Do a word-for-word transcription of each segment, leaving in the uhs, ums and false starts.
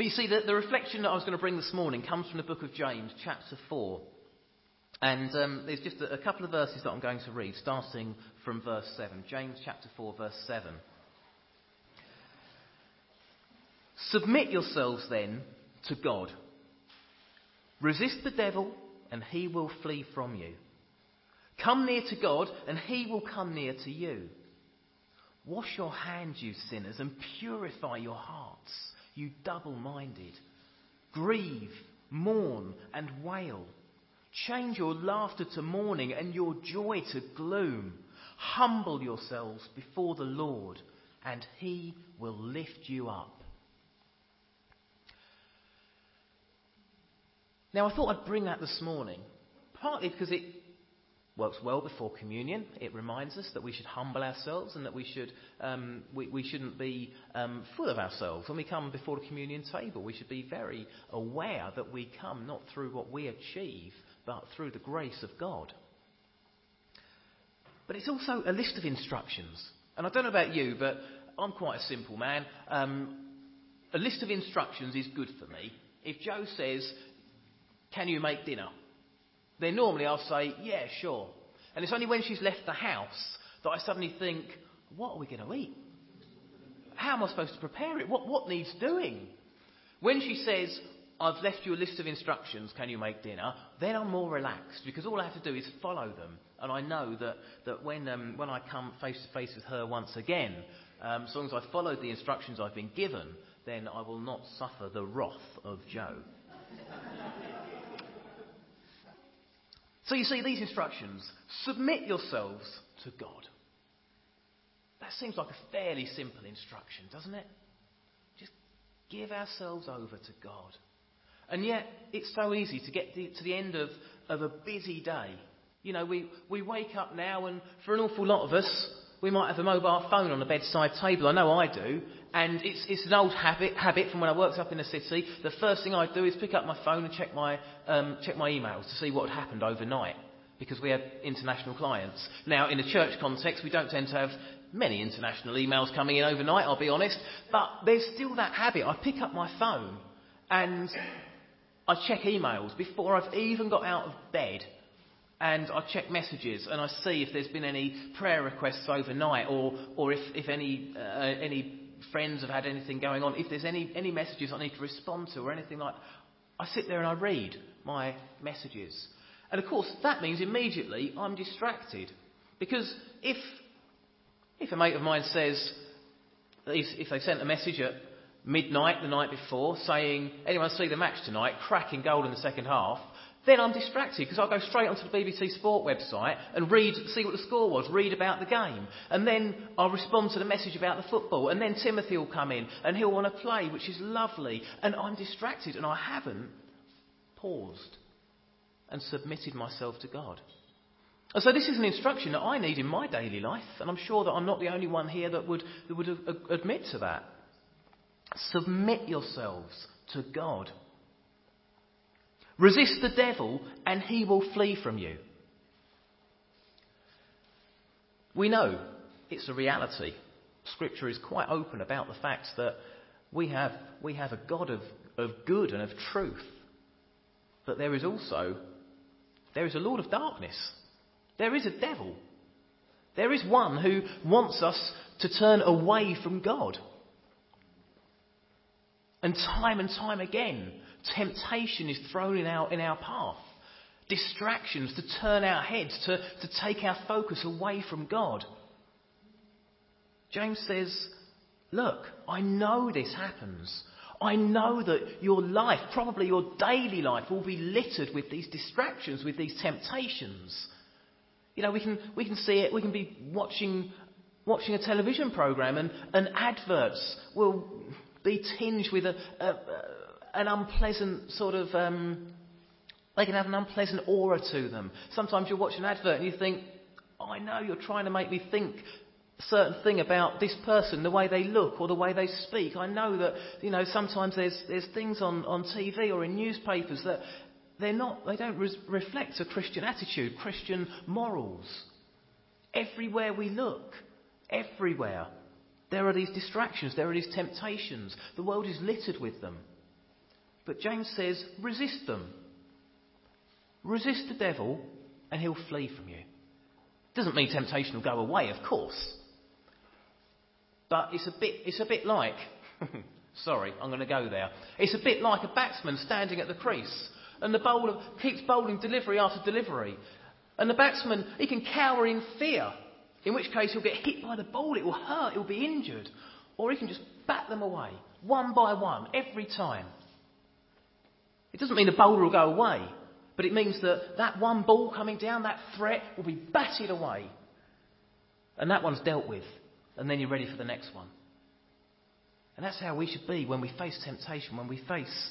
But you see, the, the reflection that I was going to bring this morning comes from the book of James, chapter four. And um, there's just a, a couple of verses that I'm going to read, starting from verse seven. James chapter four, verse seven. Submit yourselves then to God. Resist the devil and he will flee from you. Come near to God and he will come near to you. Wash your hands, you sinners, and purify your hearts, you double-minded. Grieve, mourn and wail. Change your laughter to mourning and your joy to gloom. Humble yourselves before the Lord and he will lift you up. Now, I thought I'd bring that this morning, partly because it works well before communion. It reminds us that we should humble ourselves and that we, should, um, we, we shouldn't be um, full of ourselves. When we come before the communion table, we should be very aware that we come not through what we achieve, but through the grace of God. But it's also a list of instructions. And I don't know about you, but I'm quite a simple man. Um, a list of instructions is good for me. If Joe says, "Can you make dinner?" Then normally I'll say, "Yeah, sure." And it's only when she's left the house that I suddenly think, what are we going to eat? How am I supposed to prepare it? What, what needs doing? When she says, "I've left you a list of instructions, can you make dinner?" then I'm more relaxed because all I have to do is follow them. And I know that, that when, um, when I come face to face with her once again, um, as long as I follow the instructions I've been given, then I will not suffer the wrath of Joe. So you see, these instructions, submit yourselves to God. That seems like a fairly simple instruction, doesn't it? Just give ourselves over to God. And yet, it's so easy to get to the end of, of a busy day. You know, we, we wake up now and for an awful lot of us, we might have a mobile phone on the bedside table. I know I do. And it's, it's an old habit, habit from when I worked up in the city. The first thing I do is pick up my phone and check my, um, check my emails to see what had happened overnight, because we have international clients. Now, in a church context, we don't tend to have many international emails coming in overnight, I'll be honest, but there's still that habit. I pick up my phone and I check emails before I've even got out of bed. And I check messages and I see if there's been any prayer requests overnight, or, or if, if any, uh, any friends have had anything going on, if there's any, any messages I need to respond to or anything like that. I sit there and I read my messages. And of course, that means immediately I'm distracted. Because if if a mate of mine says, if, if they sent a message at midnight the night before saying, "Anyone see the match tonight? Cracking goal in the second half," then I'm distracted because I'll go straight onto the B B C Sport website and read, see what the score was, read about the game. And then I'll respond to the message about the football. And then Timothy will come in and he'll want to play, which is lovely. And I'm distracted and I haven't paused and submitted myself to God. And so this is an instruction that I need in my daily life. And I'm sure that I'm not the only one here that would, that would admit to that. Submit yourselves to God. Resist the devil and he will flee from you. We know it's a reality. Scripture is quite open about the fact that we have, we have a God of, of good and of truth. But there is also, there is a Lord of darkness. There is a devil. There is one who wants us to turn away from God. And time and time again, temptation is thrown in our, in our path. Distractions to turn our heads, to, to take our focus away from God. James says, look, I know this happens. I know that your life, probably your daily life, will be littered with these distractions, with these temptations. You know, we can, we can see it, we can be watching, watching a television programme and, and adverts will be tinged with a... a, a an unpleasant sort of, um, they can have an unpleasant aura to them. Sometimes you'll watch an advert and you think, oh, I know you're trying to make me think a certain thing about this person, the way they look or the way they speak. I know that, you know, sometimes there's there's things on, on T V or in newspapers that they're not, they don't re- reflect a Christian attitude, Christian morals. Everywhere we look, everywhere, there are these distractions, there are these temptations. The world is littered with them. But James says, resist them. Resist the devil and he'll flee from you. Doesn't mean temptation will go away, of course. But it's a bit, it's a bit like, sorry, I'm going to go there. It's a bit like a batsman standing at the crease and the bowler keeps bowling delivery after delivery. And the batsman, he can cower in fear, in which case he'll get hit by the ball, it will hurt, he'll be injured. Or he can just bat them away, one by one, every time. It doesn't mean the bowler will go away, but it means that that one ball coming down, that threat, will be batted away. And that one's dealt with. And then you're ready for the next one. And that's how we should be when we face temptation, when we face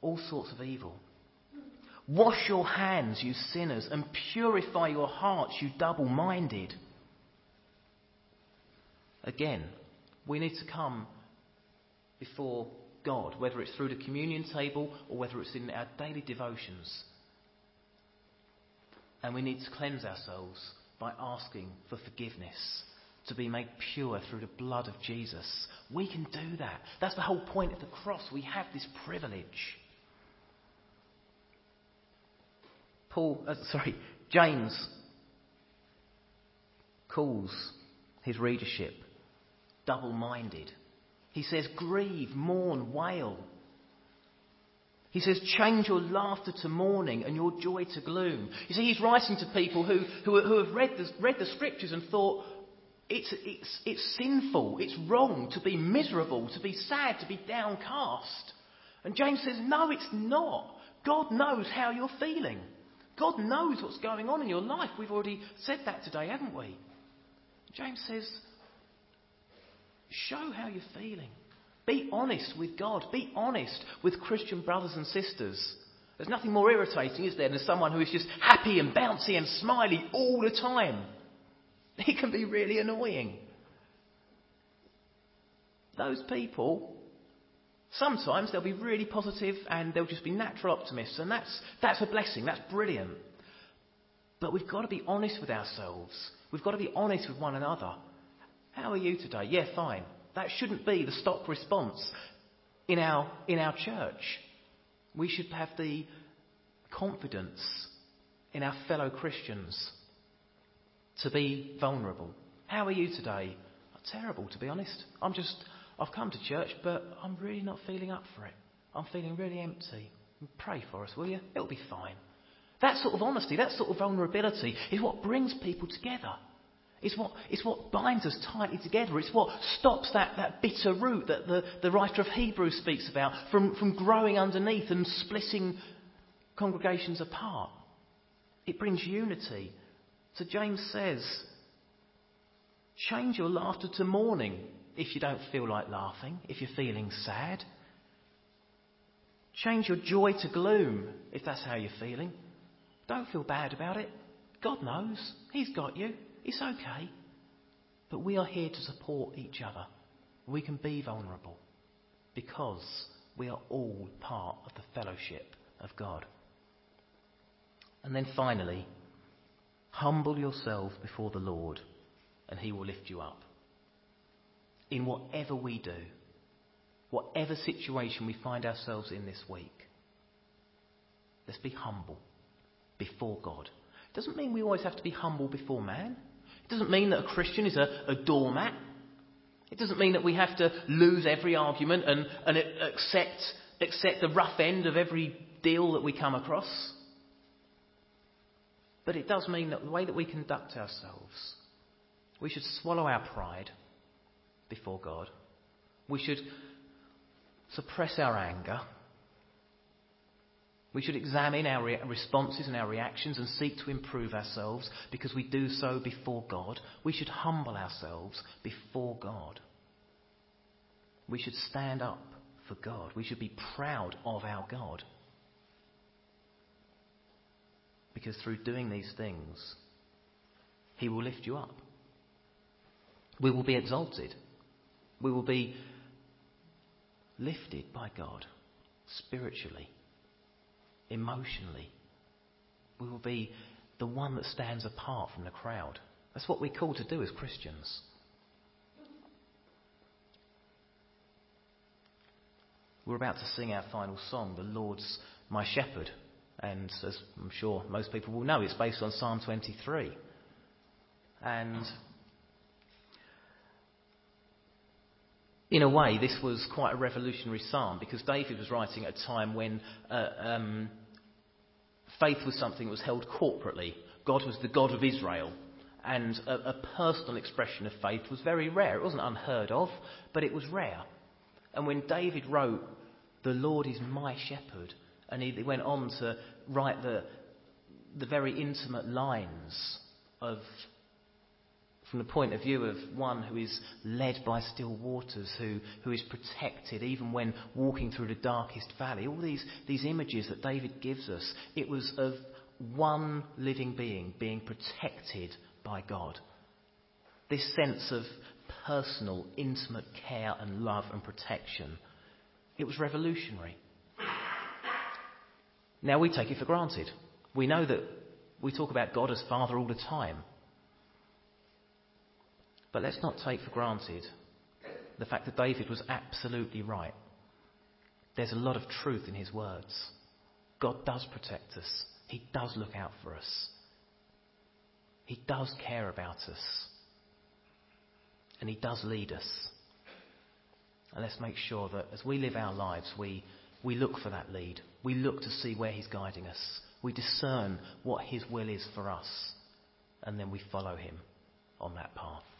all sorts of evil. Wash your hands, you sinners, and purify your hearts, you double-minded. Again, we need to come before God, whether it's through the communion table or whether it's in our daily devotions. And we need to cleanse ourselves by asking for forgiveness, to be made pure through the blood of Jesus. We can do that. That's the whole point of the cross. We have this privilege. Paul, uh, sorry, James calls his readership double-minded. He says, grieve, mourn, wail. He says, change your laughter to mourning and your joy to gloom. You see, he's writing to people who, who, who have read the, read the scriptures and thought, it's, it's, it's sinful, it's wrong to be miserable, to be sad, to be downcast. And James says, no, it's not. God knows how you're feeling. God knows what's going on in your life. We've already said that today, haven't we? James says, show how you're feeling. Be honest with God. Be honest with Christian brothers and sisters. There's nothing more irritating, is there, than someone who is just happy and bouncy and smiley all the time. It can be really annoying. Those people, sometimes they'll be really positive and they'll just be natural optimists, and that's, that's a blessing. That's brilliant. But we've got to be honest with ourselves. We've got to be honest with one another. How are you today? Yeah, fine. That shouldn't be the stock response in our, in our church. We should have the confidence in our fellow Christians to be vulnerable. How are you today? Terrible, to be honest. I'm just, I've come to church, but I'm really not feeling up for it. I'm feeling really empty. Pray for us, will you? It'll be fine. That sort of honesty, that sort of vulnerability is what brings people together. It's what, it's what binds us tightly together. It's what stops that, that bitter root that the, the writer of Hebrews speaks about from, from growing underneath and splitting congregations apart. It brings unity. So James says, change your laughter to mourning if you don't feel like laughing, if you're feeling sad. Change your joy to gloom if that's how you're feeling. Don't feel bad about it. God knows. He's got you. It's okay, but we are here to support each other. We can be vulnerable because we are all part of the fellowship of God. And then finally, humble yourself before the Lord and he will lift you up. In whatever we do, whatever situation we find ourselves in this week, let's be humble before God. It doesn't mean we always have to be humble before man. It doesn't mean that a Christian is a, a doormat. It doesn't mean that we have to lose every argument and, and accept, accept the rough end of every deal that we come across. But it does mean that the way that we conduct ourselves, we should swallow our pride before God. We should suppress our anger. We should examine our re- responses and our reactions and seek to improve ourselves because we do so before God. We should humble ourselves before God. We should stand up for God. We should be proud of our God. Because through doing these things, he will lift you up. We will be exalted. We will be lifted by God spiritually. Emotionally, we will be the one that stands apart from the crowd. That's what we're called to do as Christians. We're about to sing our final song, The Lord's My Shepherd. And as I'm sure most people will know, it's based on Psalm twenty-three. And in a way, this was quite a revolutionary psalm, because David was writing at a time when uh, um, faith was something that was held corporately. God was the God of Israel. And a, a personal expression of faith was very rare. It wasn't unheard of, but it was rare. And when David wrote, "The Lord is my shepherd," and he went on to write the the very intimate lines of, from the point of view of one who is led by still waters, who, who is protected even when walking through the darkest valley. All these, these images that David gives us, it was of one living being being protected by God. This sense of personal, intimate care and love and protection. It was revolutionary. Now we take it for granted. We know that we talk about God as Father all the time. But let's not take for granted the fact that David was absolutely right. There's a lot of truth in his words. God does protect us. He does look out for us. He does care about us. And he does lead us. And let's make sure that as we live our lives, we, we look for that lead. We look to see where he's guiding us. We discern what his will is for us. And then we follow him on that path.